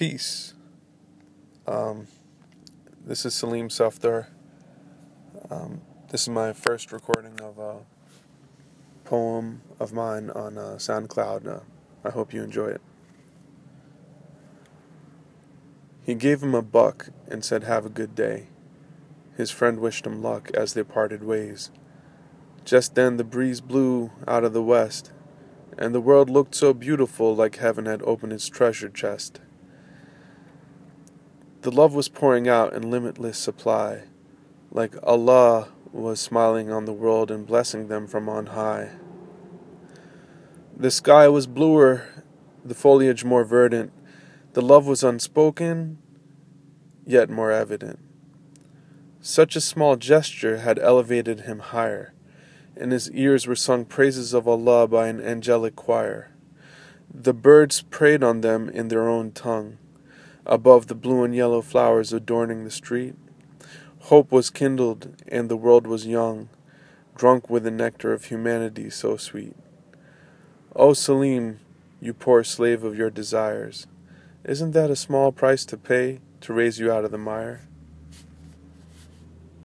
Peace. This is Salim Safdar. This is my first recording of a poem of mine on SoundCloud. I hope you enjoy it. He gave him $1 and said, "Have a good day." His friend wished him luck as they parted ways. Just then the breeze blew out of the west, and the world looked so beautiful, like heaven had opened its treasure chest. The love was pouring out in limitless supply, like Allah was smiling on the world and blessing them from on high. The sky was bluer, the foliage more verdant, the love was unspoken, yet more evident. Such a small gesture had elevated him higher, and his ears were sung praises of Allah by an angelic choir. The birds prayed on them in their own tongue, above the blue and yellow flowers adorning the street. Hope was kindled, and the world was young, drunk with the nectar of humanity so sweet. O Salim, you poor slave of your desires, isn't that a small price to pay to raise you out of the mire?